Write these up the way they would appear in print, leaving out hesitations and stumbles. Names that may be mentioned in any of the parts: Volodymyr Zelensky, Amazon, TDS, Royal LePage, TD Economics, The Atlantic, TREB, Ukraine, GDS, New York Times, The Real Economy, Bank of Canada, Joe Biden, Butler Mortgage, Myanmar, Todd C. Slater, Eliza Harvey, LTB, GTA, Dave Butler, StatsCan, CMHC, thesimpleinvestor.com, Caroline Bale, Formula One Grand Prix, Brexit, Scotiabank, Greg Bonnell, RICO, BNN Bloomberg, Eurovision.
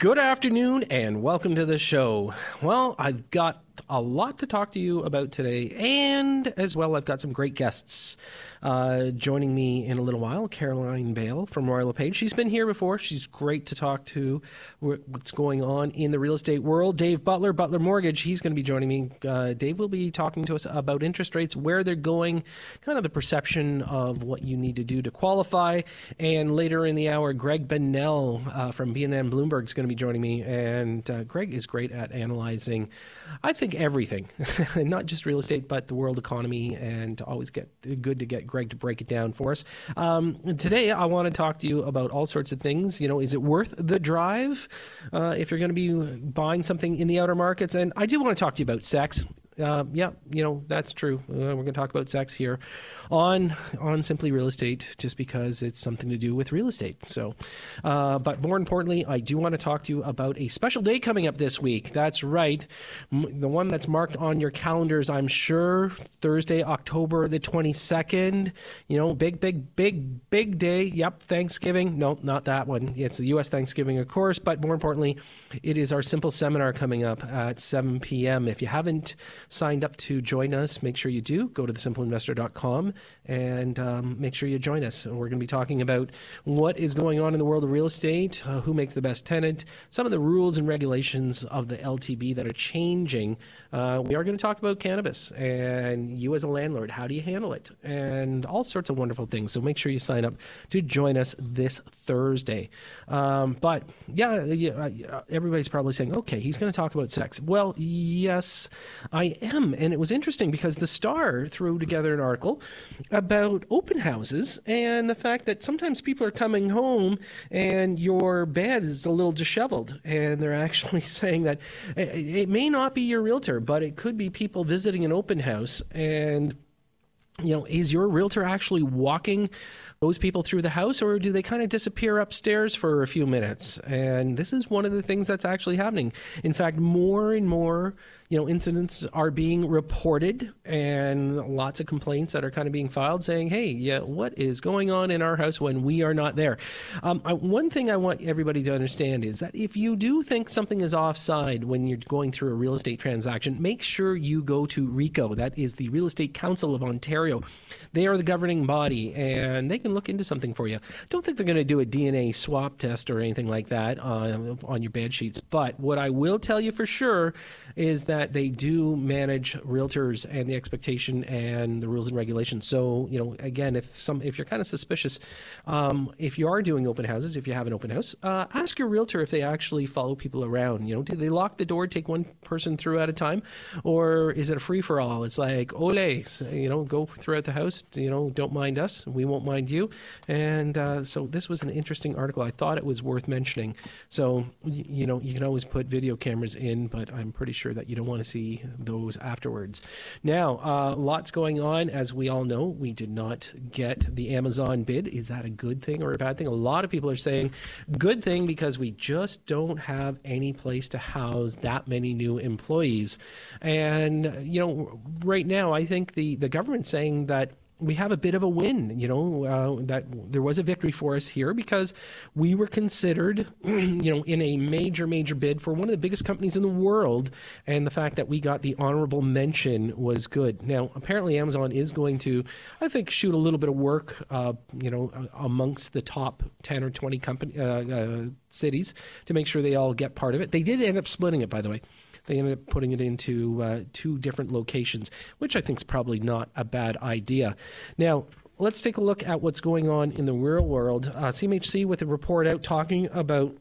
Good afternoon and welcome to the show. Well, I've got a lot to talk to you about today, and as well, I've got some great guests joining me in a little while. Caroline Bale from Royal LePage. She's been here before. She's great to talk to what's going on in the real estate world. Dave Butler, Butler Mortgage, he's going to be joining me. Dave will be talking to us about interest rates, where they're going, kind of the perception of what you need to do to qualify. And later in the hour, Greg Bonnell from BNN Bloomberg is going to be joining me. And Greg is great at analyzing, I think, everything, not just real estate, but the world economy, and always get Greg to break it down for us. Today, I want to talk to you about all sorts of things. You know, is it worth the drive if you're going to be buying something in the outer markets? And I do want to talk to you about sex. Yeah, you know, that's true. We're going to talk about sex here on Simply Real Estate, just because it's something to do with real estate. So, but more importantly, I do want to talk to you about a special day coming up this week. That's right. The one that's marked on your calendars, I'm sure, Thursday, October the 22nd. You know, big day. Yep, Thanksgiving. No, not that one. It's the U.S. Thanksgiving, of course. But more importantly, it is our Simple Seminar coming up at 7 p.m. If you haven't signed up to join us, make sure you do. Go to thesimpleinvestor.com and make sure you join us. We're going to be talking about what is going on in the world of real estate, who makes the best tenant, some of the rules and regulations of the LTB that are changing. We are going to talk about cannabis and you as a landlord, how do you handle it, and all sorts of wonderful things. So make sure you sign up to join us this Thursday. But yeah, everybody's probably saying, okay, he's going to talk about sex. Well, yes, I am. And it was interesting because The Star threw together an article about open houses and the fact that sometimes people are coming home and your bed is a little disheveled. And they're actually saying that it may not be your realtor, but it could be people visiting an open house. And, you know, is your realtor actually walking those people through the house, or do they kind of disappear upstairs for a few minutes? And this is one of the things that's actually happening. In fact, more and more, you know, incidents are being reported and lots of complaints that are kind of being filed saying, hey, yeah, what is going on in our house when we are not there? One thing I want everybody to understand is that if you do think something is offside when you're going through a real estate transaction, make sure you go to RICO. That is the Real Estate Council of Ontario. They are the governing body, and they can look into something for you. Don't think they're going to do a DNA swab test or anything like that on your bed sheets. But what I will tell you for sure is that they do manage realtors and the expectation and the rules and regulations. So, you know, again, if you're kind of suspicious, if you are doing open houses, if you have an open house, ask your realtor if they actually follow people around. You know, do they lock the door, take one person through at a time, or is it a free for all? It's like, ole, you know, go throughout the house, you know, don't mind us, we won't mind you. And so this was an interesting article. I thought it was worth mentioning. So, you know, you can always put video cameras in, but I'm pretty sure that you don't want to see those afterwards. Now, lots going on. As we all know, we did not get the Amazon bid. Is that a good thing or a bad thing? A lot of people are saying good thing, because we just don't have any place to house that many new employees. And, you know, right now, I think the government's saying that we have a bit of a win, you know, that there was a victory for us here, because we were considered, you know, in a major bid for one of the biggest companies in the world. And the fact that we got the honorable mention was good. Now, apparently Amazon is going to, I think, shoot a little bit of work, you know, amongst the top 10 or 20 cities to make sure they all get part of it. They did end up splitting it, by the way. They ended up putting it into two different locations, which I think is probably not a bad idea. Now, let's take a look at what's going on in the real world. CMHC with a report out talking about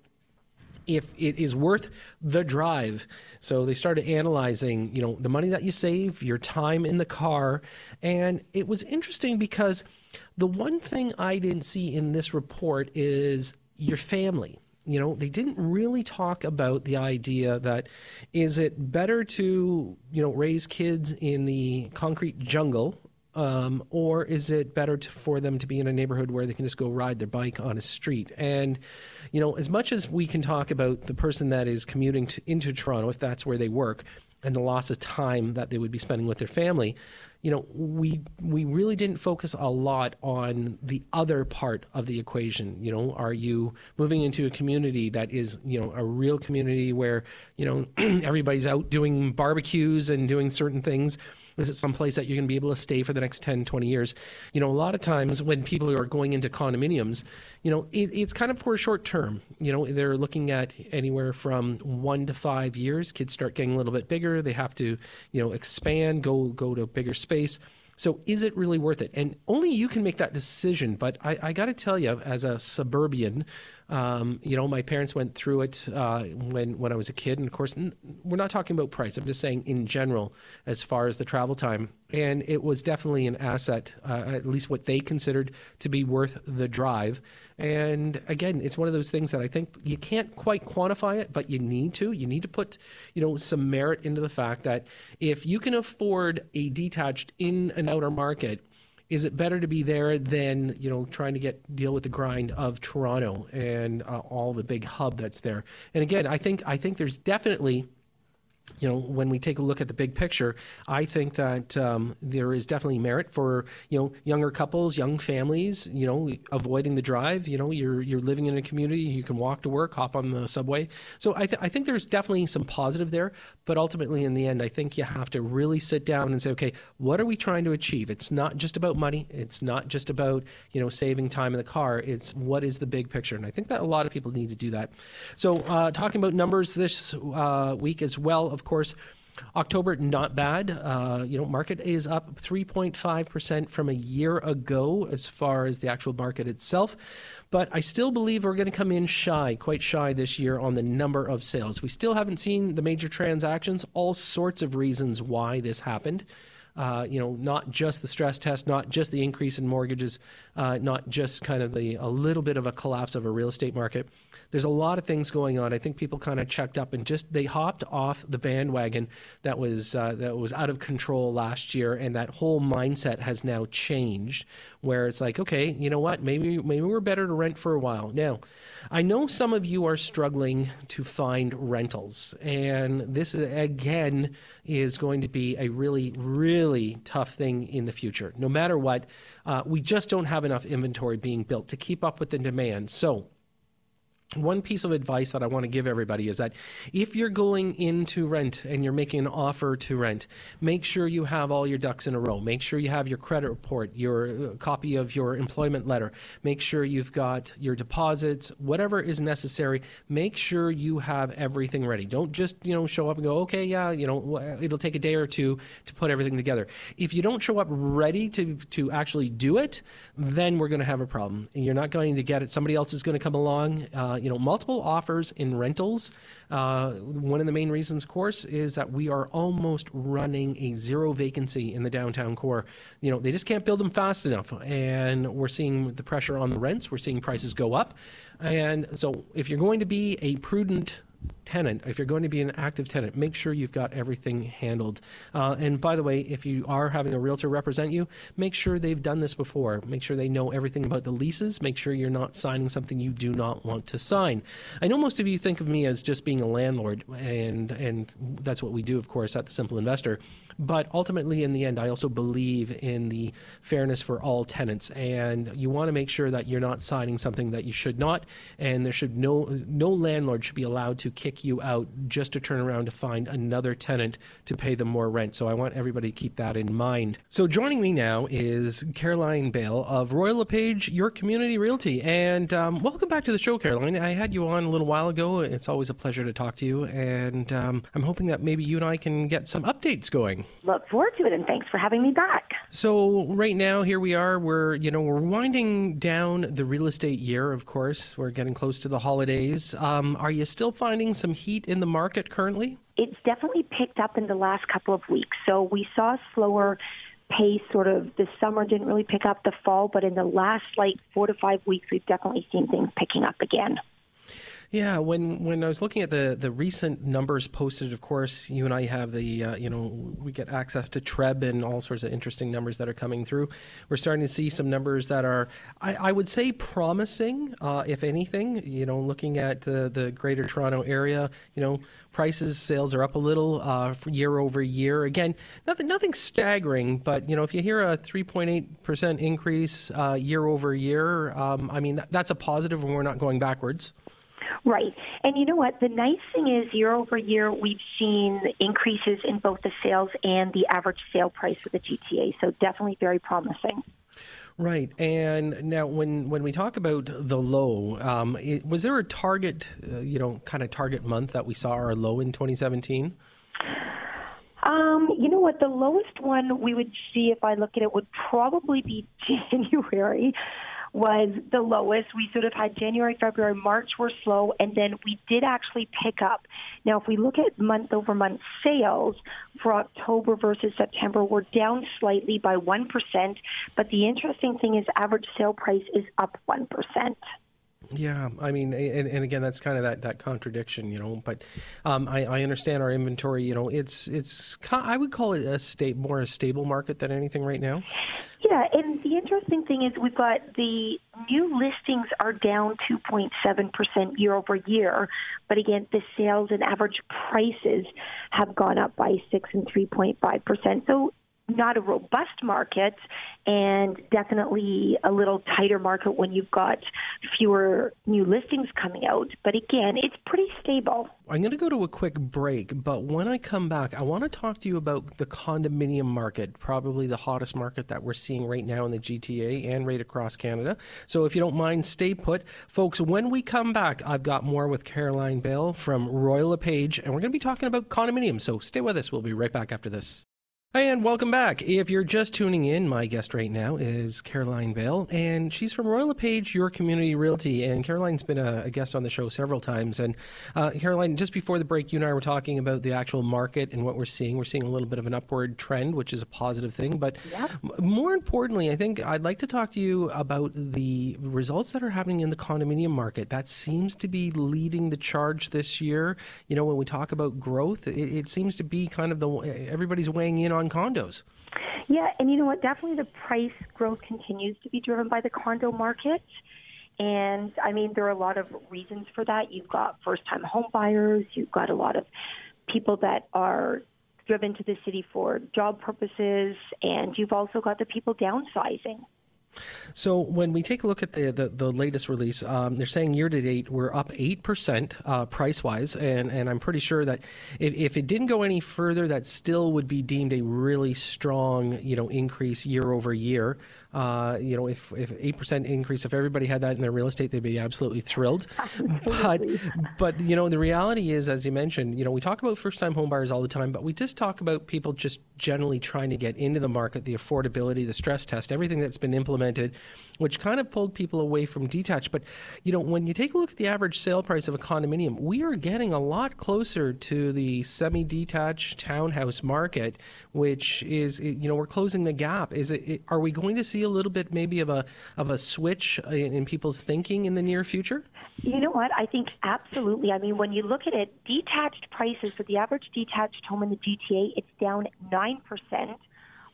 if it is worth the drive. So they started analyzing, you know, the money that you save, your time in the car. And it was interesting because the one thing I didn't see in this report is your family. You know, they didn't really talk about the idea that is it better to, you know, raise kids in the concrete jungle, or is it better for them to be in a neighborhood where they can just go ride their bike on a street? And, you know, as much as we can talk about the person that is commuting into Toronto, if that's where they work, and the loss of time that they would be spending with their family, you know, we really didn't focus a lot on the other part of the equation. You know, are you moving into a community that is, you know, a real community where, you know, everybody's out doing barbecues and doing certain things? Is it someplace that you're going to be able to stay for the next 10, 20 years? You know, a lot of times when people are going into condominiums, you know, it's kind of for a short term. You know, they're looking at anywhere from 1 to 5 years. Kids start getting a little bit bigger. They have to, you know, expand, go to a bigger space. So is it really worth it? And only you can make that decision. But I got to tell you, as a suburban, you know, my parents went through it when I was a kid. And of course, we're not talking about price. I'm just saying in general, as far as the travel time. And it was definitely an asset, at least what they considered to be worth the drive. And again, it's one of those things that I think you can't quite quantify it, but you need to. You need to put, you know, some merit into the fact that if you can afford a detached in an outer market, is it better to be there than, you know, trying to deal with the grind of Toronto and all the big hub that's there? And again, I think there's definitely, you know, when we take a look at the big picture, I think that there is definitely merit for, you know, younger couples, young families, you know, avoiding the drive. You know, you're living in a community, you can walk to work, hop on the subway. So I think there's definitely some positive there. But ultimately, in the end, I think you have to really sit down and say, okay, what are we trying to achieve? It's not just about money. It's not just about, you know, saving time in the car. It's what is the big picture? And I think that a lot of people need to do that. So talking about numbers this week as well, of course, October, not bad. You know, market is up 3.5% from a year ago as far as the actual market itself. But I still believe we're going to come in shy, quite shy this year on the number of sales. We still haven't seen the major transactions, all sorts of reasons why this happened. You know, not just the stress test, not just the increase in mortgages, not just kind of a little bit of a collapse of a real estate market. There's a lot of things going on. I think people kind of checked up and just they hopped off the bandwagon that was out of control last year, and that whole mindset has now changed, where it's like, okay, you know what, maybe we're better to rent for a while. Now, I know some of you are struggling to find rentals, and this again is going to be a really tough thing in the future. No matter what, we just don't have enough inventory being built to keep up with the demand. So one piece of advice that I want to give everybody is that if you're going into rent and you're making an offer to rent, make sure you have all your ducks in a row. Make sure you have your credit report, your copy of your employment letter. Make sure you've got your deposits, whatever is necessary. Make sure you have everything ready. Don't just, you know, show up and go, okay, yeah, you know, it'll take a day or two to put everything together. If you don't show up ready to actually do it, then we're going to have a problem. You're not going to get it. Somebody else is going to come along. You know, multiple offers in rentals. One of the main reasons, of course, is that we are almost running a zero vacancy in the downtown core. You know, they just can't build them fast enough. And we're seeing the pressure on the rents. We're seeing prices go up. And so if you're going to be a prudent tenant, if you're going to be an active tenant, make sure you've got everything handled. And by the way, if you are having a realtor represent you, make sure they've done this before. Make sure they know everything about the leases. Make sure you're not signing something you do not want to sign. I know most of you think of me as just being a landlord, and that's what we do, of course, at The Simple Investor. But ultimately, in the end, I also believe in the fairness for all tenants. And you want to make sure that you're not signing something that you should not, and there should no landlord should be allowed to kick you out just to turn around to find another tenant to pay them more rent. So I want everybody to keep that in mind. So joining me now is Caroline Bale of Royal LePage, Your Community Realty. And welcome back to the show, Caroline. I had you on a little while ago. It's always a pleasure to talk to you. And I'm hoping that maybe you and I can get some updates going. Look forward to it, and thanks for having me back. So right now, here we are. We're winding down the real estate year, of course. We're getting close to the holidays. Are you still finding some heat in the market currently? It's definitely picked up in the last couple of weeks. So we saw a slower pace sort of this summer, didn't really pick up the fall, but in the last 4 to 5 weeks, we've definitely seen things picking up again. Yeah, when I was looking at the recent numbers posted, of course, you and I have the, we get access to TREB and all sorts of interesting numbers that are coming through. We're starting to see some numbers that are, I would say, promising, if anything. You know, looking at the Greater Toronto Area, you know, prices, sales are up a little year over year. Again, nothing staggering, but, you know, if you hear a 3.8% increase year over year, I mean, that's a positive and we're not going backwards. Right. And you know what? The nice thing is year over year, we've seen increases in both the sales and the average sale price of the GTA. So definitely very promising. Right. And now when we talk about the low, was there a target, target month that we saw our low in 2017? You know what? The lowest one we would see, if I look at it, would probably be January. Was the lowest. We sort of had January, February, March were slow, and then we did actually pick up. Now, if we look at month-over-month sales for October versus September, we're down slightly by 1%, but the interesting thing is average sale price is up 1%. Yeah, I mean, and again, that's kind of that contradiction, you know, but I understand our inventory, you know, it's I would call it more a stable market than anything right now. Yeah, and the interesting thing is we've got the new listings are down 2.7% year over year, but again, the sales and average prices have gone up by 6 and 3.5%. So not a robust market, and definitely a little tighter market when you've got fewer new listings coming out. But again, it's pretty stable. I'm going to go to a quick break, but when I come back, I want to talk to you about the condominium market, probably the hottest market that we're seeing right now in the GTA and right across Canada. So if you don't mind, stay put. Folks, when we come back, I've got more with Caroline Bale from Royal LePage, and we're going to be talking about condominiums. So stay with us. We'll be right back after this. And welcome back. If you're just tuning in, my guest right now is Caroline Bale, and she's from Royal LePage, Your Community Realty. And Caroline's been a guest on the show several times. And Caroline, just before the break, you and I were talking about the actual market and what we're seeing. We're seeing a little bit of an upward trend, which is a positive thing. But more importantly, I think I'd like to talk to you about the results that are happening in the condominium market. That seems to be leading the charge this year. You know, when we talk about growth, it seems to be kind of everybody's weighing in on condos. Yeah, and you know what? Definitely the price growth continues to be driven by the condo market. And I mean, there are a lot of reasons for that. You've got first-time home buyers. You've got a lot of people that are driven to the city for job purposes. And you've also got the people downsizing. So when we take a look at the latest release, they're saying year-to-date we're up 8% price-wise, and I'm pretty sure that if it didn't go any further, that still would be deemed a really strong, you know, increase year over year. You know, if 8% increase, if everybody had that in their real estate, they'd be absolutely thrilled. But you know, the reality is, as you mentioned, you know, we talk about first-time home buyers all the time, but we just talk about people just generally trying to get into the market, the affordability, the stress test, everything that's been implemented, which kind of pulled people away from detached. But, you know, when you take a look at the average sale price of a condominium, we are getting a lot closer to the semi-detached townhouse market, which is, you know, we're closing the gap. Are we going to see a little bit maybe of a switch in people's thinking in the near future? You know what? I think absolutely. I mean, when you look at it, detached prices for the average detached home in the GTA, it's down 9%.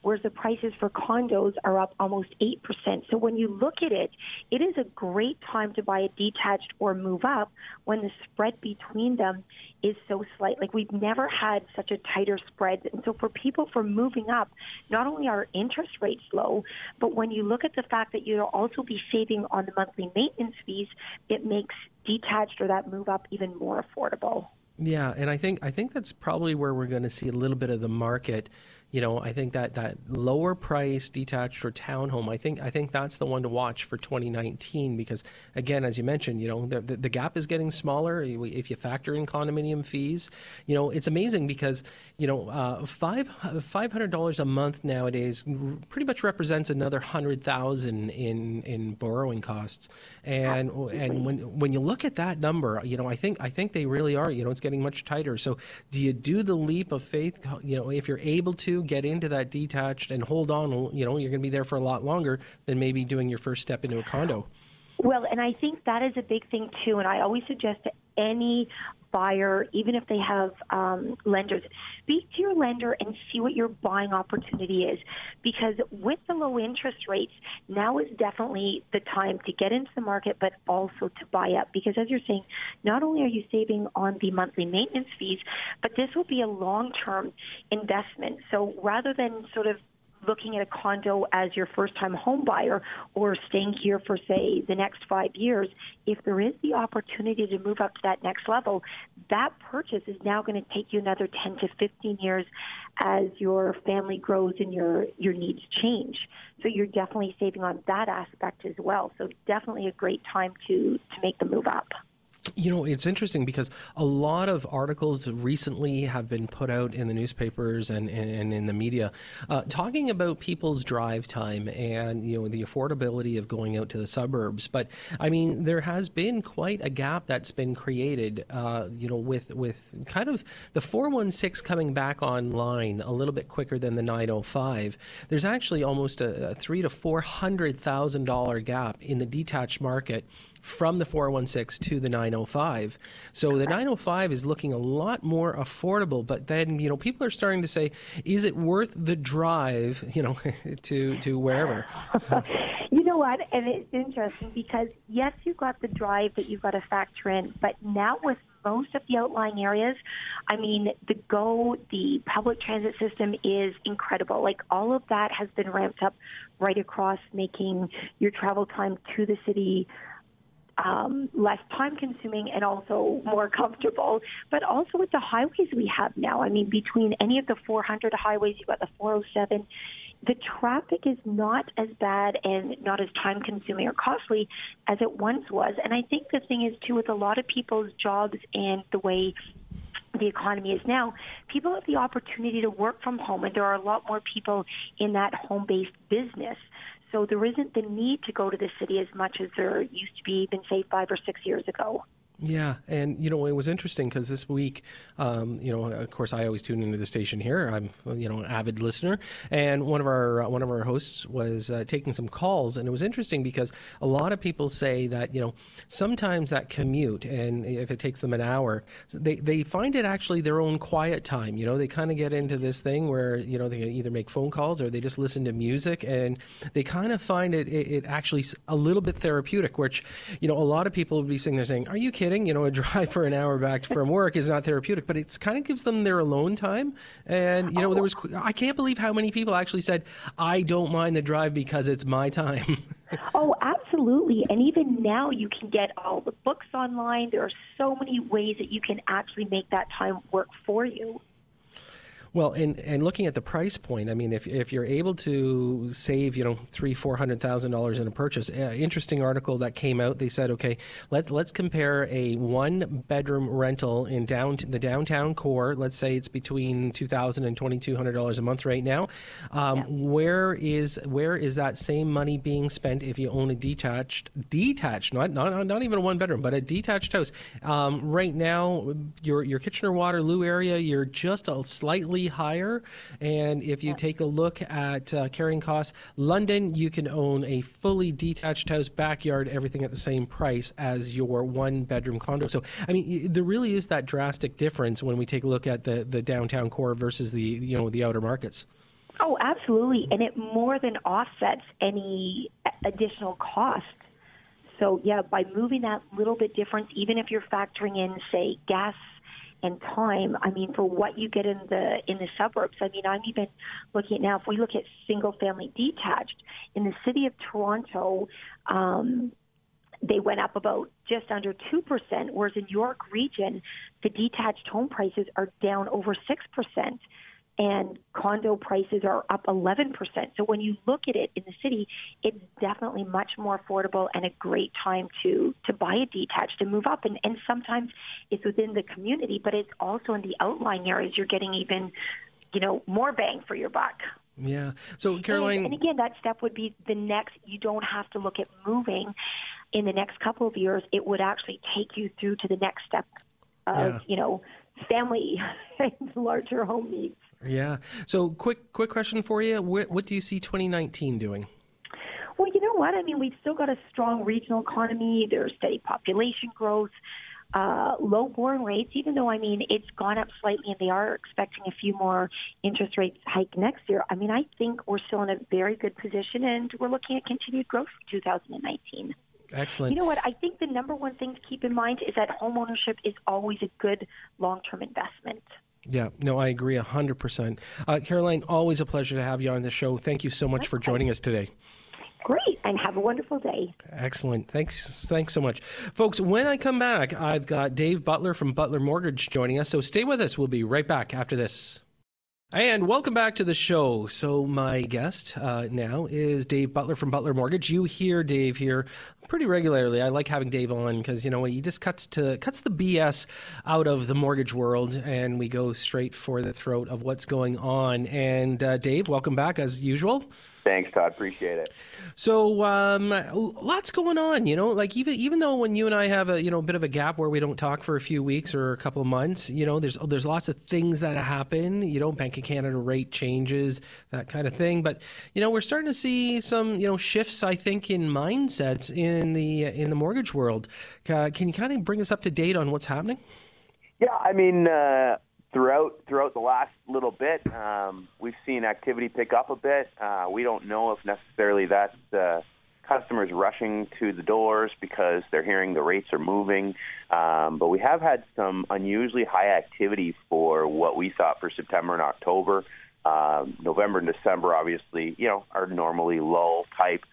Whereas the prices for condos are up almost 8%. So when you look at it, it is a great time to buy a detached or move up when the spread between them is so slight. Like, we've never had such a tighter spread. And so for people for moving up, not only are interest rates low, but when you look at the fact that you'll also be saving on the monthly maintenance fees, it makes detached or that move up even more affordable. Yeah, and I think that's probably where we're going to see a little bit of the market. You know, I think that lower price detached or townhome, I think that's the one to watch for 2019 because, again, as you mentioned, you know, the gap is getting smaller if you factor in condominium fees. You know, it's amazing because, you know, $500 a month nowadays pretty much represents another $100,000 in borrowing costs. And absolutely. And when you look at that number, you know, I think they really are. You know, it's getting much tighter. So do you do the leap of faith? You know, if you're able to get into that detached and hold on, you know, you're going to be there for a lot longer than maybe doing your first step into a condo. Well, and I think that is a big thing too. And I always suggest to any buyer, even if they have lenders, speak to your lender and see what your buying opportunity is. Because with the low interest rates, now is definitely the time to get into the market, but also to buy up. Because as you're saying, not only are you saving on the monthly maintenance fees, but this will be a long-term investment. So rather than sort of looking at a condo as your first-time home buyer or staying here for, say, the next 5 years, if there is the opportunity to move up to that next level, that purchase is now going to take you another 10 to 15 years as your family grows and your needs change. So you're definitely saving on that aspect as well. So definitely a great time to make the move up. You know, it's interesting because a lot of articles recently have been put out in the newspapers and in the media talking about people's drive time and, you know, the affordability of going out to the suburbs. But, I mean, there has been quite a gap that's been created, you know, with kind of the 416 coming back online a little bit quicker than the 905. There's actually almost a $300,000 to $400,000 gap in the detached market from the 416 to the 905. So the 905 is looking a lot more affordable, but then, you know, people are starting to say, is it worth the drive, you know, to wherever? So. You know what? And it's interesting because, yes, you've got the drive that you've got to factor in, but now with most of the outlying areas, I mean, the public transit system is incredible. Like, all of that has been ramped up right across, making your travel time to the city less time-consuming and also more comfortable. But also with the highways we have now, I mean, between any of the 400 highways, you've got the 407, the traffic is not as bad and not as time-consuming or costly as it once was. And I think the thing is, too, with a lot of people's jobs and the way the economy is now, people have the opportunity to work from home, and there are a lot more people in that home-based business. So there isn't the need to go to the city as much as there used to be even, say, 5 or 6 years ago. Yeah. And, you know, it was interesting because this week, you know, of course, I always tune into the station here. I'm, you know, an avid listener. And one of our hosts was taking some calls. And it was interesting because a lot of people say that, you know, sometimes that commute, and if it takes them an hour, they find it actually their own quiet time. You know, they kind of get into this thing where, you know, they either make phone calls or they just listen to music, and they kind of find it actually a little bit therapeutic, which, you know, a lot of people would be sitting there saying, are you kidding? You know, a drive for an hour back from work is not therapeutic, but it's kind of gives them their alone time. And, you know, I can't believe how many people actually said, I don't mind the drive because it's my time. Oh, absolutely. And even now you can get all the books online. There are so many ways that you can actually make that time work for you. Well, and looking at the price point, I mean, if you're able to save, you know, $300,000 to $400,000 in a purchase, interesting article that came out. They said, okay, let's compare a one-bedroom rental in the downtown core. Let's say it's between $2,000 and $2,200 a month right now. Where is that same money being spent if you own a detached, not even a one-bedroom, but a detached house? Right now, your Kitchener-Waterloo area, you're just slightly higher, and if you take a look at carrying costs, London, you can own a fully detached house, backyard, everything at the same price as your one-bedroom condo. So, I mean, there really is that drastic difference when we take a look at the downtown core versus the outer markets. Oh, absolutely, and it more than offsets any additional cost. So, yeah, by moving that little bit difference, even if you're factoring in, say, gas and time, I mean, for what you get in the suburbs. I mean, I'm even looking at now, if we look at single-family detached, in the city of Toronto, they went up about just under 2%, whereas in York Region, the detached home prices are down over 6%, and condo prices are up 11%. So when you look at it in the city, it's definitely much more affordable and a great time to buy a detached and move up. And sometimes it's within the community, but it's also in the outlying areas. You're getting even, you know, more bang for your buck. Yeah. So, Caroline... And again, that step would be the next. You don't have to look at moving in the next couple of years. It would actually take you through to the next step of, you know, family and larger home needs. Yeah. So quick question for you. What do you see 2019 doing? Well, you know what? I mean, we've still got a strong regional economy. There's steady population growth. low borrowing rates, even though, I mean, it's gone up slightly and they are expecting a few more interest rates hike next year. I mean, I think we're still in a very good position and we're looking at continued growth in 2019. Excellent. You know what? I think the number one thing to keep in mind is that homeownership is always a good long-term investment. Yeah, no, I agree 100%. Caroline, always a pleasure to have you on the show. Thank you so much for joining us today. Great, and have a wonderful day. Excellent. Thanks so much. Folks, when I come back, I've got Dave Butler from Butler Mortgage joining us, so stay with us. We'll be right back after this. And welcome back to the show. So my guest now is Dave Butler from Butler Mortgage. You hear Dave here pretty regularly. I like having Dave on because, you know, he just cuts the BS out of the mortgage world, and we go straight for the throat of what's going on. And Dave, welcome back as usual. Thanks, Todd. Appreciate it. So lots going on, you know, like even though when you and I have a, you know, bit of a gap where we don't talk for a few weeks or a couple of months, you know, there's lots of things that happen, you know, Bank of Canada rate changes, that kind of thing. But, you know, we're starting to see some, you know, shifts, I think, in mindsets in the mortgage world. Can you kind of bring us up to date on what's happening? Yeah, I mean, Throughout the last little bit, we've seen activity pick up a bit. We don't know if necessarily that's customers rushing to the doors because they're hearing the rates are moving. But we have had some unusually high activity for what we thought for September and October. November and December, obviously, you know, are normally lull type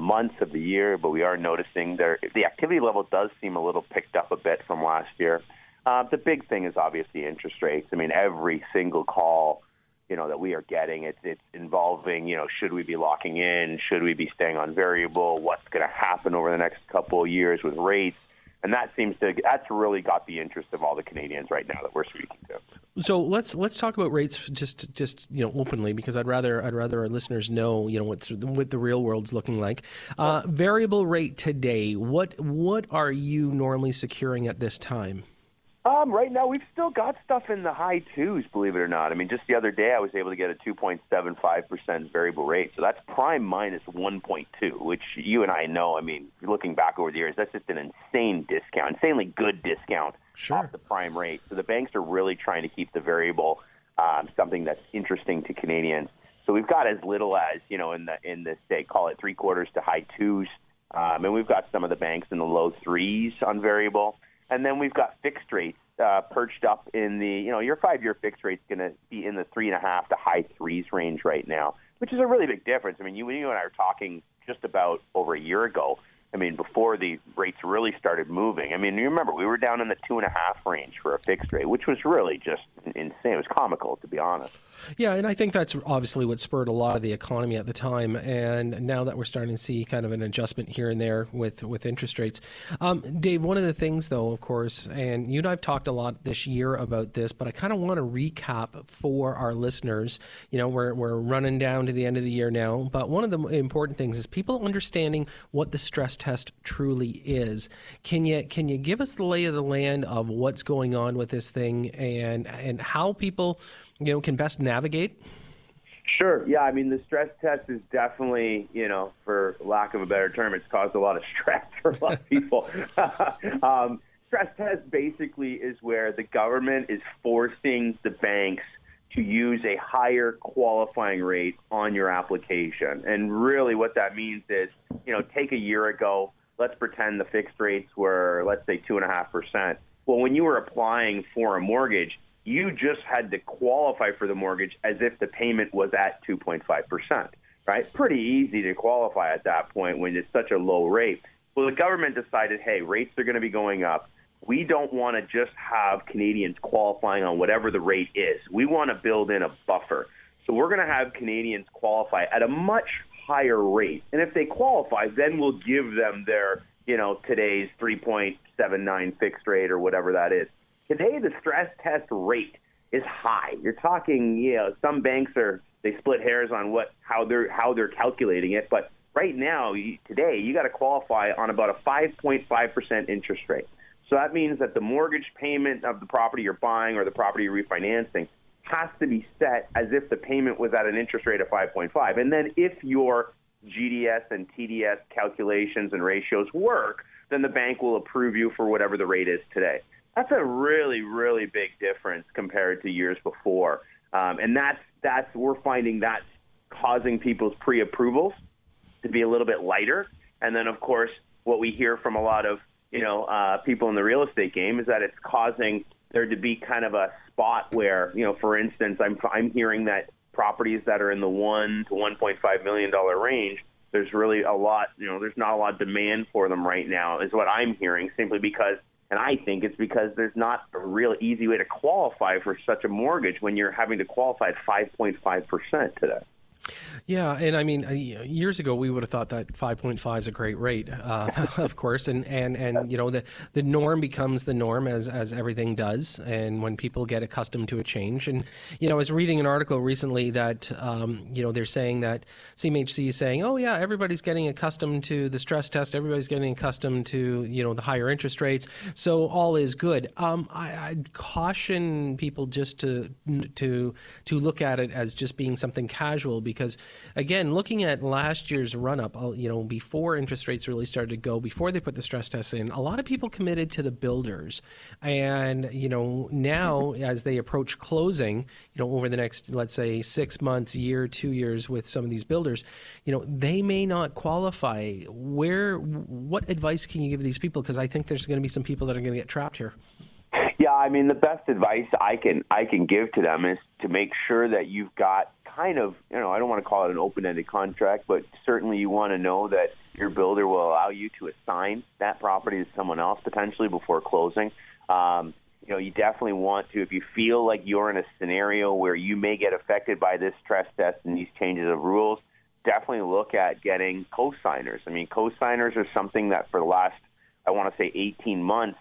months of the year. But we are noticing the activity level does seem a little picked up a bit from last year. The big thing is obviously interest rates. I mean, every single call, you know, that we are getting, it's involving, you know, should we be locking in? Should we be staying on variable? What's going to happen over the next couple of years with rates? And that's really got the interest of all the Canadians right now that we're speaking to. So let's talk about rates just you know, openly, because I'd rather our listeners know, you know, what the real world's looking like. Variable rate today. What are you normally securing at this time? Right now, we've still got stuff in the high twos, believe it or not. I mean, just the other day, I was able to get a 2.75% variable rate. So that's prime minus 1.2, which you and I know, I mean, looking back over the years, that's just an insanely good discount off the prime rate. So the banks are really trying to keep the variable something that's interesting to Canadians. So we've got as little as, you know, in the say, call it 3/4 to high twos. And we've got some of the banks in the low threes on variable. And then we've got fixed rates perched up in the, you know, your 5-year fixed rate's going to be in the 3.5 to high threes range right now, which is a really big difference. I mean, you and I were talking just about over a year ago. I mean, before the rates really started moving. I mean, you remember we were down in the 2.5 range for a fixed rate, which was really just insane. It was comical, to be honest. Yeah, and I think that's obviously what spurred a lot of the economy at the time. And now that we're starting to see kind of an adjustment here and there with interest rates. Dave, one of the things, though, of course, and you and I have talked a lot this year about this, but I kind of want to recap for our listeners. You know, we're running down to the end of the year now, but one of the important things is people understanding what the stress test truly is. Can you give us the lay of the land of what's going on with this thing and how people, you know, can best navigate? Sure. Yeah. I mean, the stress test is definitely, you know, for lack of a better term, it's caused a lot of stress for a lot of people. Stress test basically is where the government is forcing the banks to use a higher qualifying rate on your application. And really what that means is, you know, take a year ago, let's pretend the fixed rates were, let's say, 2.5%. Well, when you were applying for a mortgage, you just had to qualify for the mortgage as if the payment was at 2.5%, right? Pretty easy to qualify at that point when it's such a low rate. Well, the government decided, hey, rates are going to be going up. We don't want to just have Canadians qualifying on whatever the rate is. We want to build in a buffer. So we're going to have Canadians qualify at a much higher rate. And if they qualify, then we'll give them their, you know, today's 3.79 fixed rate or whatever that is. Today, the stress test rate is high. You're talking, you know, some banks they split hairs on how they're calculating it. But right now, today, you got to qualify on about a 5.5% interest rate. So that means that the mortgage payment of the property you're buying or the property you're refinancing has to be set as if the payment was at an interest rate of 5.5. And then if your GDS and TDS calculations and ratios work, then the bank will approve you for whatever the rate is today. That's a really, really big difference compared to years before. And that's we're finding that's causing people's pre-approvals to be a little bit lighter. And then, of course, what we hear from a lot of people in the real estate game is that it's causing there to be kind of a spot where, you know, for instance, I'm hearing that properties that are in the $1 to $1.5 million range, there's really a lot, there's not a lot of demand for them right now, is what I'm hearing, simply because, and I think it's because there's not a real easy way to qualify for such a mortgage when you're having to qualify at 5.5% today. Yeah, and I mean, years ago we would have thought that 5.5 is a great rate, of course, and the norm becomes the norm as everything does, and when people get accustomed to a change. And I was reading an article recently that they're saying that CMHC is saying, oh yeah, everybody's getting accustomed to the stress test, everybody's getting accustomed to the higher interest rates, so all is good. I'd caution people just to look at it as just being something casual, because again, looking at last year's run-up, before interest rates really started to go, before they put the stress tests in, a lot of people committed to the builders. And, now as they approach closing, over the next, let's say, 6 months, year, 2 years with some of these builders, they may not qualify. What advice can you give these people? Because I think there's going to be some people that are going to get trapped here. Yeah, I mean, the best advice I can give to them is to make sure that you've got kind of, I don't want to call it an open-ended contract, but certainly you want to know that your builder will allow you to assign that property to someone else potentially before closing. You definitely want to, if you feel like you're in a scenario where you may get affected by this stress test and these changes of rules, definitely look at getting cosigners. I mean, cosigners are something that for the last, 18 months,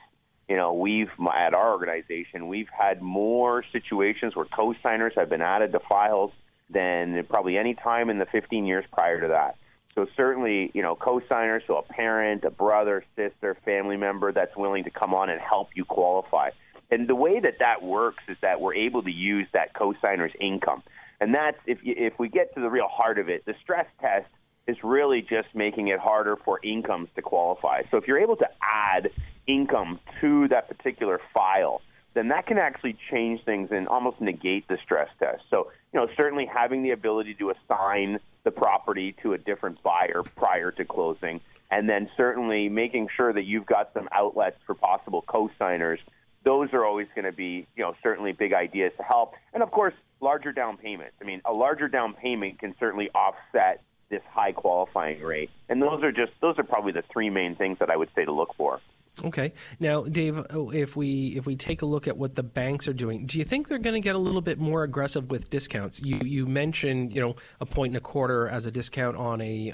we've, at our organization, we've had more situations where cosigners have been added to files than probably any time in the 15 years prior to that. So certainly, cosigners, so a parent, a brother, sister, family member that's willing to come on and help you qualify. And the way that works is that we're able to use that cosigner's income. And that's, if we get to the real heart of it, the stress test is really just making it harder for incomes to qualify. So if you're able to add income to that particular file, then that can actually change things and almost negate the stress test. So, certainly having the ability to assign the property to a different buyer prior to closing, and then certainly making sure that you've got some outlets for possible cosigners. Those are always going to be, certainly big ideas to help. And, of course, larger down payments. I mean, a larger down payment can certainly offset this high qualifying rate. And those are probably the three main things that I would say to look for. Okay. Now, Dave, if we take a look at what the banks are doing, do you think they're going to get a little bit more aggressive with discounts? You mentioned, a 1.25 as a discount on a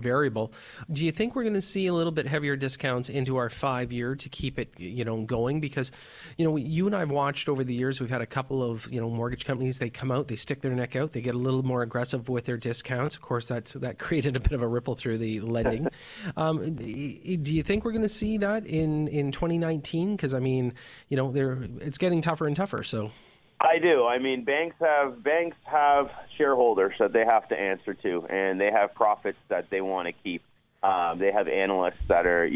variable. Do you think we're going to see a little bit heavier discounts into our 5 year to keep it, going? Because, you and I have watched over the years, we've had a couple of, mortgage companies, they come out, they stick their neck out, they get a little more aggressive with their discounts. Of course, that created a bit of a ripple through the lending. Do you think we're going to see that in 2019? Because, it's getting tougher and tougher, so. I do. I mean, banks have shareholders that they have to answer to, and they have profits that they want to keep. They have analysts that are,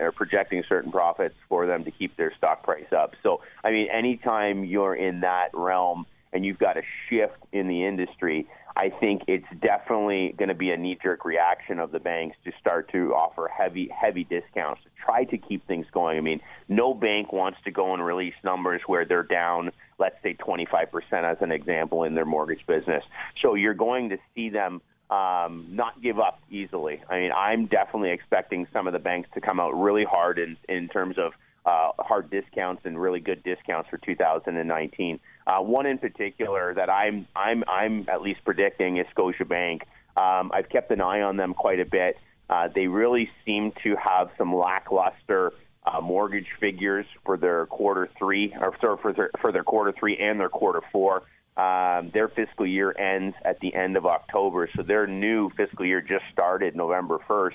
are projecting certain profits for them to keep their stock price up. So, I mean, anytime you're in that realm and you've got a shift in the industry, I think it's definitely going to be a knee-jerk reaction of the banks to start to offer heavy discounts to try to keep things going. I mean, no bank wants to go and release numbers where they're down, let's say, 25% as an example in their mortgage business. So you're going to see them not give up easily. I mean, I'm definitely expecting some of the banks to come out really hard in terms of hard discounts and really good discounts for 2019. One in particular that I'm at least predicting is Scotiabank. I've kept an eye on them quite a bit. They really seem to have some lackluster mortgage figures for their Q3, or sorry, for their Q3 and their Q4. Their fiscal year ends at the end of October, so their new fiscal year just started November 1st.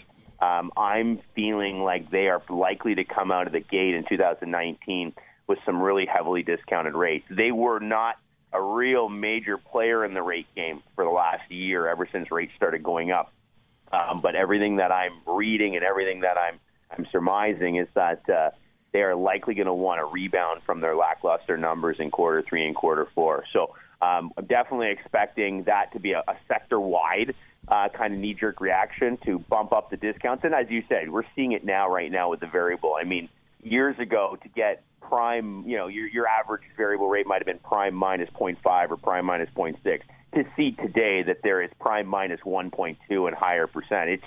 I'm feeling like they are likely to come out of the gate in 2019 with some really heavily discounted rates. They were not a real major player in the rate game for the last year, ever since rates started going up. But everything that I'm reading and everything that I'm I'm surmising is that they are likely going to want to rebound from their lackluster numbers in quarter three and quarter four. So I'm definitely expecting that to be a sector-wide kind of knee-jerk reaction to bump up the discounts. And as you said, we're seeing it now right now with the variable. I mean, years ago to get prime, you know, your average variable rate might have been prime minus 0.5 or prime minus 0.6. To see today that there is prime minus 1.2 and higher percent,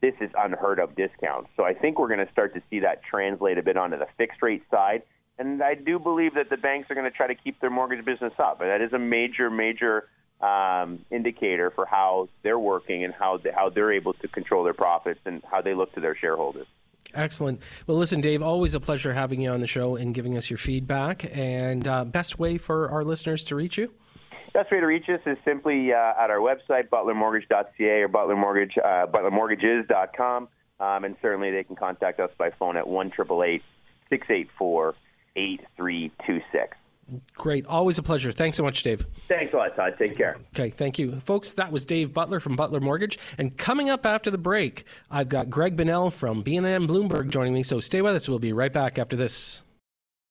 this is unheard of discounts. So I think we're going to start to see that translate a bit onto the fixed rate side. And I do believe that the banks are going to try to keep their mortgage business up. And that is a major, major indicator for how they're working and how they're able to control their profits and how they look to their shareholders. Excellent. Well, listen, Dave, always a pleasure having you on the show and giving us your feedback. And best way for our listeners to reach you? Best way to reach us is simply at our website, butlermortgage.ca or butlermortgages.com. And certainly they can contact us by phone at 1-888-684-8326. Great. Always a pleasure. Thanks so much, Dave. Thanks a lot, Todd. Take care. Okay, thank you. Folks, that was Dave Butler from Butler Mortgage. And coming up after the break, I've got Greg Bonnell from BNN Bloomberg joining me. So stay with us. We'll be right back after this.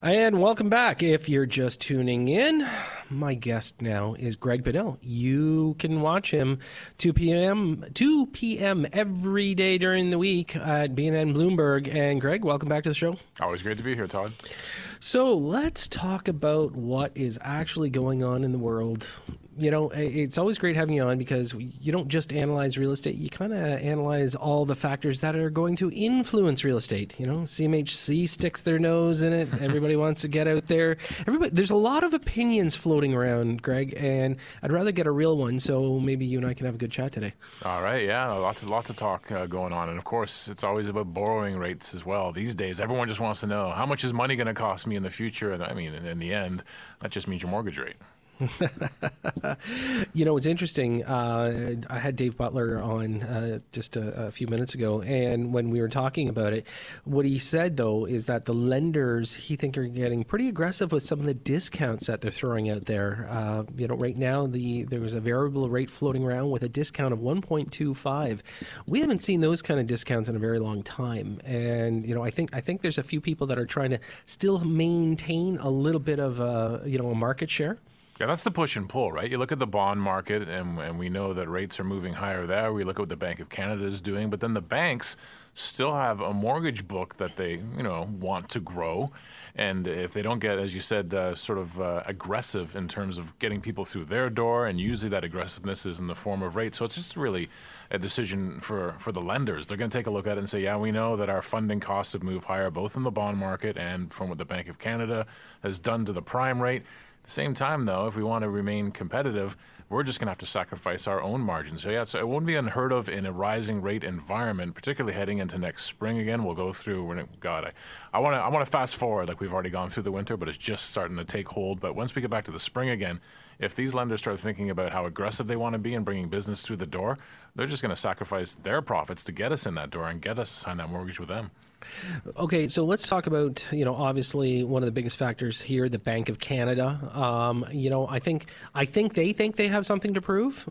And welcome back. If you're just tuning in, my guest now is Greg Bonnell. You can watch him 2 p.m. every day during the week at BNN Bloomberg. And Greg, welcome back to the show. Always great to be here, Todd. So let's talk about what is actually going on in the world. You know, it's always great having you on because you don't just analyze real estate. You kind of analyze all the factors that are going to influence real estate. You know, CMHC sticks their nose in it. Everybody wants to get out there. There's a lot of opinions floating around, Greg, and I'd rather get a real one. So maybe you and I can have a good chat today. All right. Yeah. Lots of talk going on. And of course, it's always about borrowing rates as well. These days, everyone just wants to know how much is money going to cost me in the future? And I mean, in the end, that just means your mortgage rate. You know, it's interesting. I had Dave Butler on just a few minutes ago, and when we were talking about it, what he said, though, is that the lenders, he think, are getting pretty aggressive with some of the discounts that they're throwing out there. You know, right now, there was a variable rate floating around with a discount of 1.25. We haven't seen those kind of discounts in a very long time. And, you know, I think there's a few people that are trying to still maintain a little bit of, a market share. Yeah, that's the push and pull, right? You look at the bond market, and we know that rates are moving higher there. We look at what the Bank of Canada is doing, but then the banks still have a mortgage book that they, you know, want to grow. And if they don't get, as you said, aggressive in terms of getting people through their door, and usually that aggressiveness is in the form of rates. So it's just really a decision for the lenders. They're going to take a look at it and say, yeah, we know that our funding costs have moved higher, both in the bond market and from what the Bank of Canada has done to the prime rate. At the same time, though, if we want to remain competitive, we're just going to have to sacrifice our own margins. So it won't be unheard of in a rising rate environment, particularly heading into next spring again. We'll go through. God, I want to fast forward like we've already gone through the winter, but it's just starting to take hold. But once we get back to the spring again, if these lenders start thinking about how aggressive they want to be in bringing business through the door, they're just going to sacrifice their profits to get us in that door and get us to sign that mortgage with them. Okay, so let's talk about, you know, obviously one of the biggest factors here, the Bank of Canada. I think they think they have something to prove.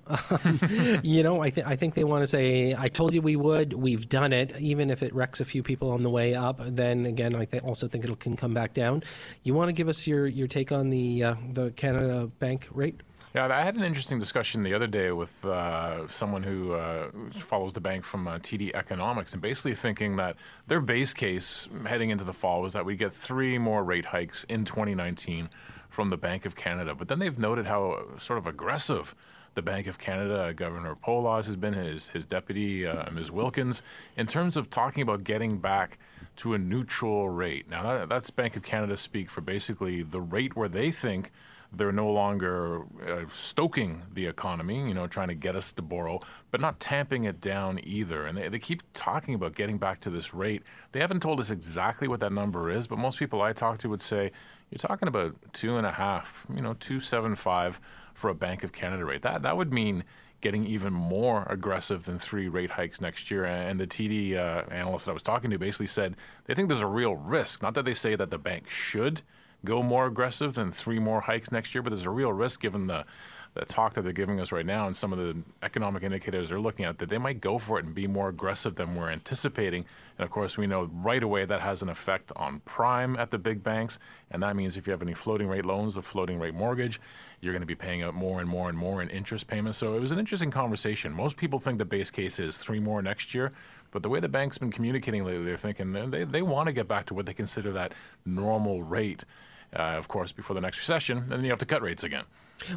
You know, I think they want to say, I told you we would, we've done it, even if it wrecks a few people on the way up. Then again, I also think it can come back down. You want to give us your take on the Canada Bank rate? Yeah, I had an interesting discussion the other day with someone who follows the bank from TD Economics, and basically thinking that their base case heading into the fall was that we'd get 3 more rate hikes in 2019 from the Bank of Canada. But then they've noted how sort of aggressive the Bank of Canada, Governor Polas has been, his deputy, Ms. Wilkins, in terms of talking about getting back to a neutral rate. Now, that's Bank of Canada speak for basically the rate where they think they're no longer stoking the economy, you know, trying to get us to borrow, but not tamping it down either. And they keep talking about getting back to this rate. They haven't told us exactly what that number is, but most people I talk to would say, you're talking about 2.5, you know, 2.75 for a Bank of Canada rate. That would mean getting even more aggressive than 3 rate hikes next year. And the TD analyst that I was talking to basically said they think there's a real risk, not that they say that the bank should go more aggressive than 3 more hikes next year, but there's a real risk given the the talk that they're giving us right now and some of the economic indicators they're looking at, that they might go for it and be more aggressive than we're anticipating. And of course, we know right away that has an effect on prime at the big banks. And that means if you have any floating rate loans, the floating rate mortgage, you're going to be paying out more and more and more in interest payments. So it was an interesting conversation. Most people think the base case is 3 more next year. But the way the bank's been communicating lately, they're thinking they want to get back to what they consider that normal rate, of course, before the next recession. And then you have to cut rates again.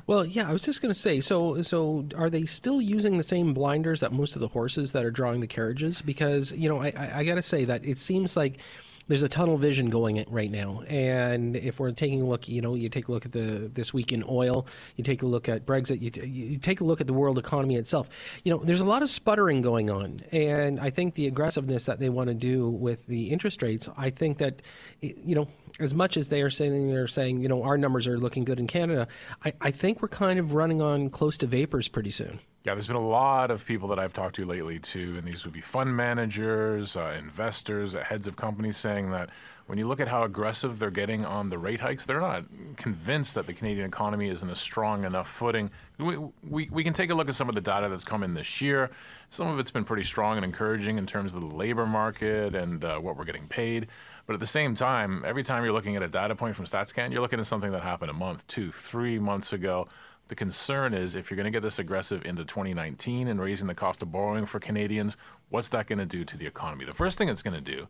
Well, yeah, I was just going to say, so are they still using the same blinders that most of the horses that are drawing the carriages? Because, you know, I got to say that it seems like there's a tunnel vision going right now. And if we're taking a look, you know, you take a look at this week in oil, you take a look at Brexit, you take a look at the world economy itself. You know, there's a lot of sputtering going on. And I think the aggressiveness that they want to do with the interest rates, I think that, you know, as much as they are saying, you know, our numbers are looking good in Canada, I think we're kind of running on close to vapors pretty soon. Yeah, there's been a lot of people that I've talked to lately, too, and these would be fund managers, investors, heads of companies saying that when you look at how aggressive they're getting on the rate hikes, they're not convinced that the Canadian economy is in a strong enough footing. We can take a look at some of the data that's come in this year. Some of it's been pretty strong and encouraging in terms of the labor market and what we're getting paid. But at the same time, every time you're looking at a data point from StatsCan, you're looking at something that happened a month, 2, 3 months ago. The concern is if you're going to get this aggressive into 2019 and raising the cost of borrowing for Canadians, what's that going to do to the economy? The first thing it's going to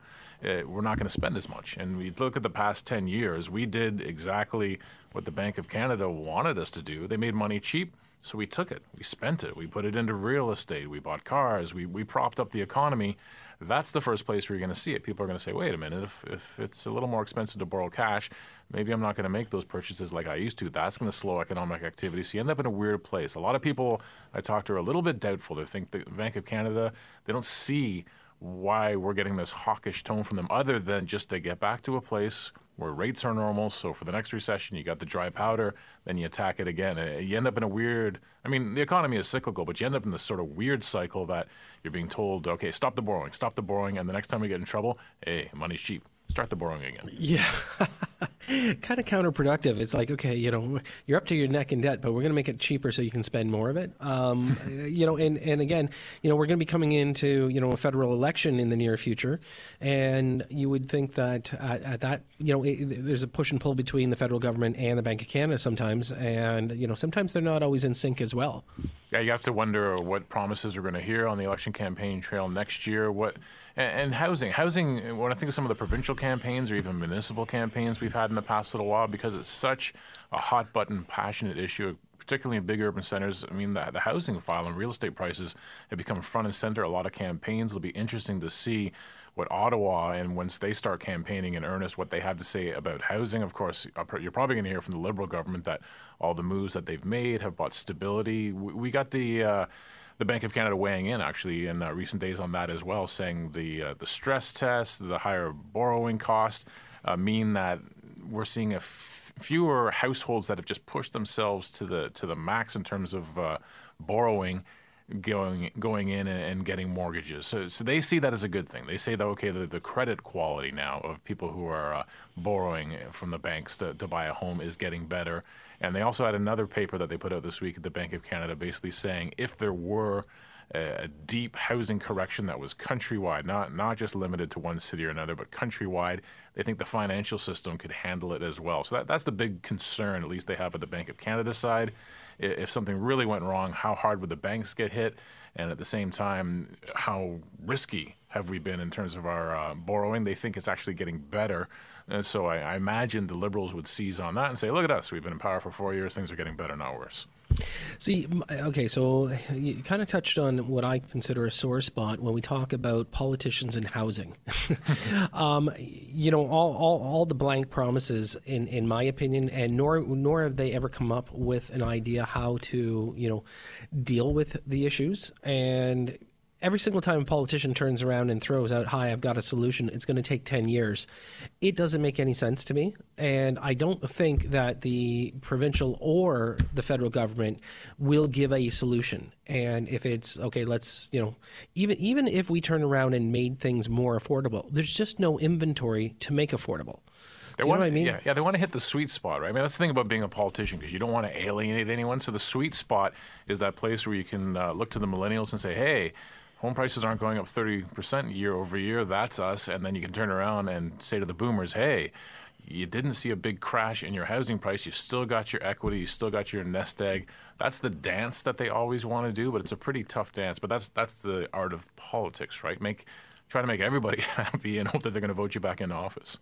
do, we're not going to spend as much. And we look at the past 10 years, we did exactly what the Bank of Canada wanted us to do. They made money cheap, so we took it. We spent it. We put it into real estate. We bought cars. We propped up the economy. That's the first place where you're going to see it. People are going to say, wait a minute, if it's a little more expensive to borrow cash, maybe I'm not going to make those purchases like I used to. That's going to slow economic activity. So you end up in a weird place. A lot of people I talked to are a little bit doubtful. They think the Bank of Canada, they don't see why we're getting this hawkish tone from them other than just to get back to a place where rates are normal. So for the next recession, you got the dry powder, then you attack it again. You end up in a weird, I mean, the economy is cyclical, but you end up in this sort of weird cycle that you're being told, okay, stop the borrowing, and the next time we get in trouble, hey, money's cheap. Start the borrowing again. Yeah. Kind of counterproductive. It's like, okay, you know, you're up to your neck in debt, but we're going to make it cheaper so you can spend more of it. You know, and again, you know, we're going to be coming into, you know, a federal election in the near future. And you would think that at that, you know, there's a push and pull between the federal government and the Bank of Canada sometimes. And, you know, sometimes they're not always in sync as well. Yeah, you have to wonder what promises we're going to hear on the election campaign trail next year. And housing, when I think of some of the provincial campaigns or even municipal campaigns we've had in the past little while, because it's such a hot-button, passionate issue, particularly in big urban centers, I mean, the housing file and real estate prices have become front and center. A lot of campaigns. It'll be interesting to see what Ottawa, and once they start campaigning in earnest, what they have to say about housing. Of course, you're probably going to hear from the Liberal government that all the moves that they've made have brought stability. We got the Bank of Canada weighing in, actually, in recent days on that as well, saying the stress test, the higher borrowing costs mean that we're seeing fewer households that have just pushed themselves to the max in terms of borrowing, going in and getting mortgages. So they see that as a good thing. They say that, okay, the credit quality now of people who are borrowing from the banks to buy a home is getting better. And they also had another paper that they put out this week at the Bank of Canada basically saying if there were a deep housing correction that was countrywide, not just limited to one city or another, but countrywide, they think the financial system could handle it as well. So that's the big concern, at least they have at the Bank of Canada side. If something really went wrong, how hard would the banks get hit? And at the same time, how risky have we been in terms of our borrowing? They think it's actually getting better. And so I imagine the Liberals would seize on that and say, look at us, we've been in power for 4 years, things are getting better, not worse. See, okay, so you kind of touched on what I consider a sore spot when we talk about politicians and housing. You know, all the blank promises, in my opinion, and nor have they ever come up with an idea how to, you know, deal with the issues. And every single time a politician turns around and throws out, hi, I've got a solution, it's going to take 10 years. It doesn't make any sense to me. And I don't think that the provincial or the federal government will give a solution. And if it's, okay, let's, you know, even if we turn around and made things more affordable, there's just no inventory to make affordable. You know what I mean? Yeah, they want to hit the sweet spot, right? I mean, that's the thing about being a politician, because you don't want to alienate anyone. So the sweet spot is that place where you can look to the millennials and say, hey, home prices aren't going up 30% year over year. That's us. And then you can turn around and say to the boomers, hey, you didn't see a big crash in your housing price. You still got your equity. You still got your nest egg. That's the dance that they always want to do, but it's a pretty tough dance. But that's the art of politics, right? Try to make everybody happy and hope that they're going to vote you back into office.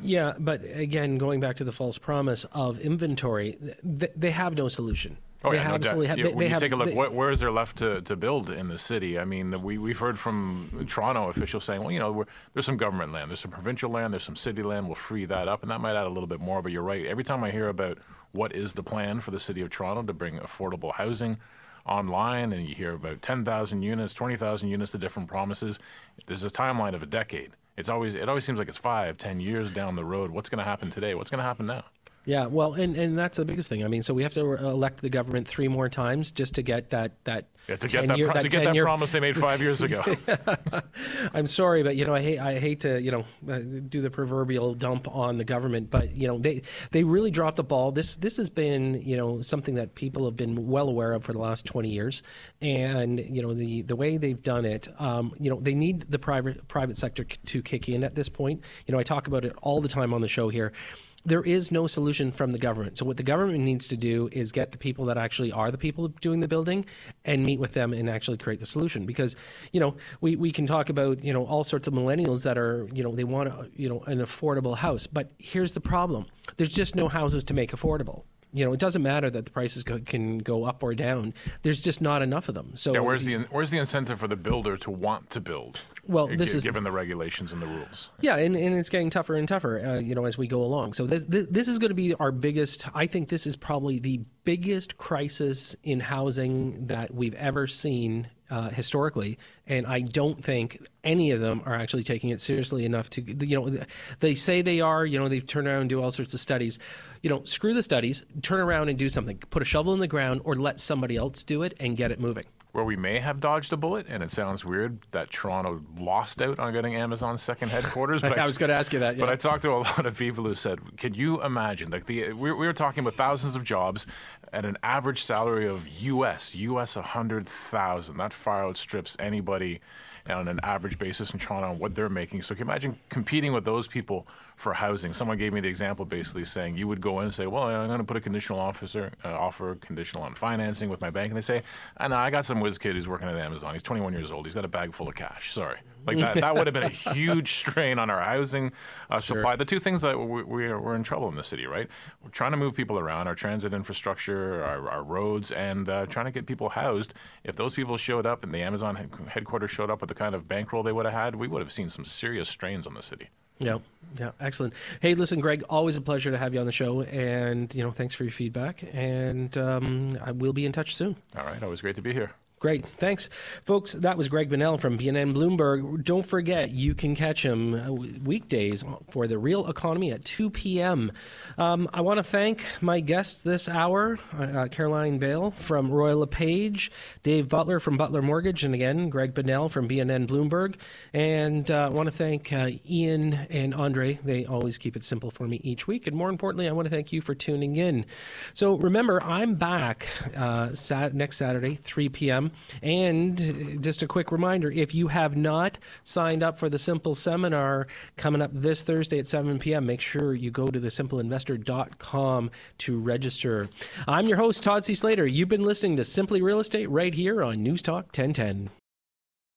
Yeah, but again, going back to the false promise of inventory, they have no solution. Oh, yeah, no doubt. When you take a look, where is there left to build in the city? I mean, we've heard from Toronto officials saying, well, you know, there's some government land, there's some provincial land, there's some city land, we'll free that up, and that might add a little bit more, but you're right. Every time I hear about what is the plan for the city of Toronto to bring affordable housing online, and you hear about 10,000 units, 20,000 units, the different promises, there's a timeline of a decade. It always seems like it's 5-10 years down the road. What's going to happen today? What's going to happen now? Yeah, well, and that's the biggest thing. I mean, so we have to elect the government 3 more times just to get that promise they made 5 years ago. I'm sorry, but you know, I hate to, you know, do the proverbial dump on the government, but you know, they really dropped the ball. This has been, you know, something that people have been well aware of for the last 20 years, and you know, the way they've done it, you know, they need the private sector to kick in at this point. You know, I talk about it all the time on the show here. There is no solution from the government. So what the government needs to do is get the people that actually are the people doing the building and meet with them and actually create the solution. Because, you know, we can talk about, you know, all sorts of millennials that are, you know, they want, you know, an affordable house. But here's the problem. There's just no houses to make affordable. You know, it doesn't matter that the prices can go up or down. There's just not enough of them. So yeah, where's the incentive for the builder to want to build? Well, given the regulations and the rules. Yeah, and it's getting tougher and tougher, you know, as we go along. So this is going to be our biggest. I think this is probably the biggest crisis in housing that we've ever seen historically, and I don't think any of them are actually taking it seriously enough to, you know, they say they are, you know, they turn around and do all sorts of studies. You know, screw the studies, turn around and do something. Put a shovel in the ground or let somebody else do it and get it moving. Where we may have dodged a bullet, and it sounds weird that Toronto lost out on getting Amazon's second headquarters. But I was going to ask you that. Yeah. But I talked to a lot of people who said, could you imagine? Like we were talking about thousands of jobs at an average salary of US $100,000. That far outstrips anybody on an average basis in Toronto on what they're making. So can you imagine competing with those people for housing? Someone gave me the example, basically saying you would go in and say, well, I'm going to put a conditional offer conditional on financing with my bank. And they say, I know, I got some whiz kid who's working at Amazon. He's 21 years old. He's got a bag full of cash. Sorry. Like that would have been a huge strain on our housing supply. Sure. The two things that we're in trouble in the city, right? We're trying to move people around, our transit infrastructure, our roads, and trying to get people housed. If those people showed up and the Amazon headquarters showed up with the kind of bankroll they would have had, we would have seen some serious strains on the city. Yeah, excellent. Hey, listen, Greg, always a pleasure to have you on the show, and you know, thanks for your feedback, and I will be in touch soon. All right, always great to be here. Great, thanks. Folks, that was Greg Bonnell from BNN Bloomberg. Don't forget, you can catch him weekdays for The Real Economy at 2 p.m. I want to thank my guests this hour, Caroline Bale from Royal LePage, Dave Butler from Butler Mortgage, and again, Greg Bonnell from BNN Bloomberg. And I want to thank Ian and Andre. They always keep it simple for me each week. And more importantly, I want to thank you for tuning in. So remember, I'm back next Saturday, 3 p.m. And just a quick reminder, if you have not signed up for the Simple Seminar coming up this Thursday at 7 p.m., make sure you go to thesimpleinvestor.com to register. I'm your host, Todd C. Slater. You've been listening to Simply Real Estate right here on News Talk 1010.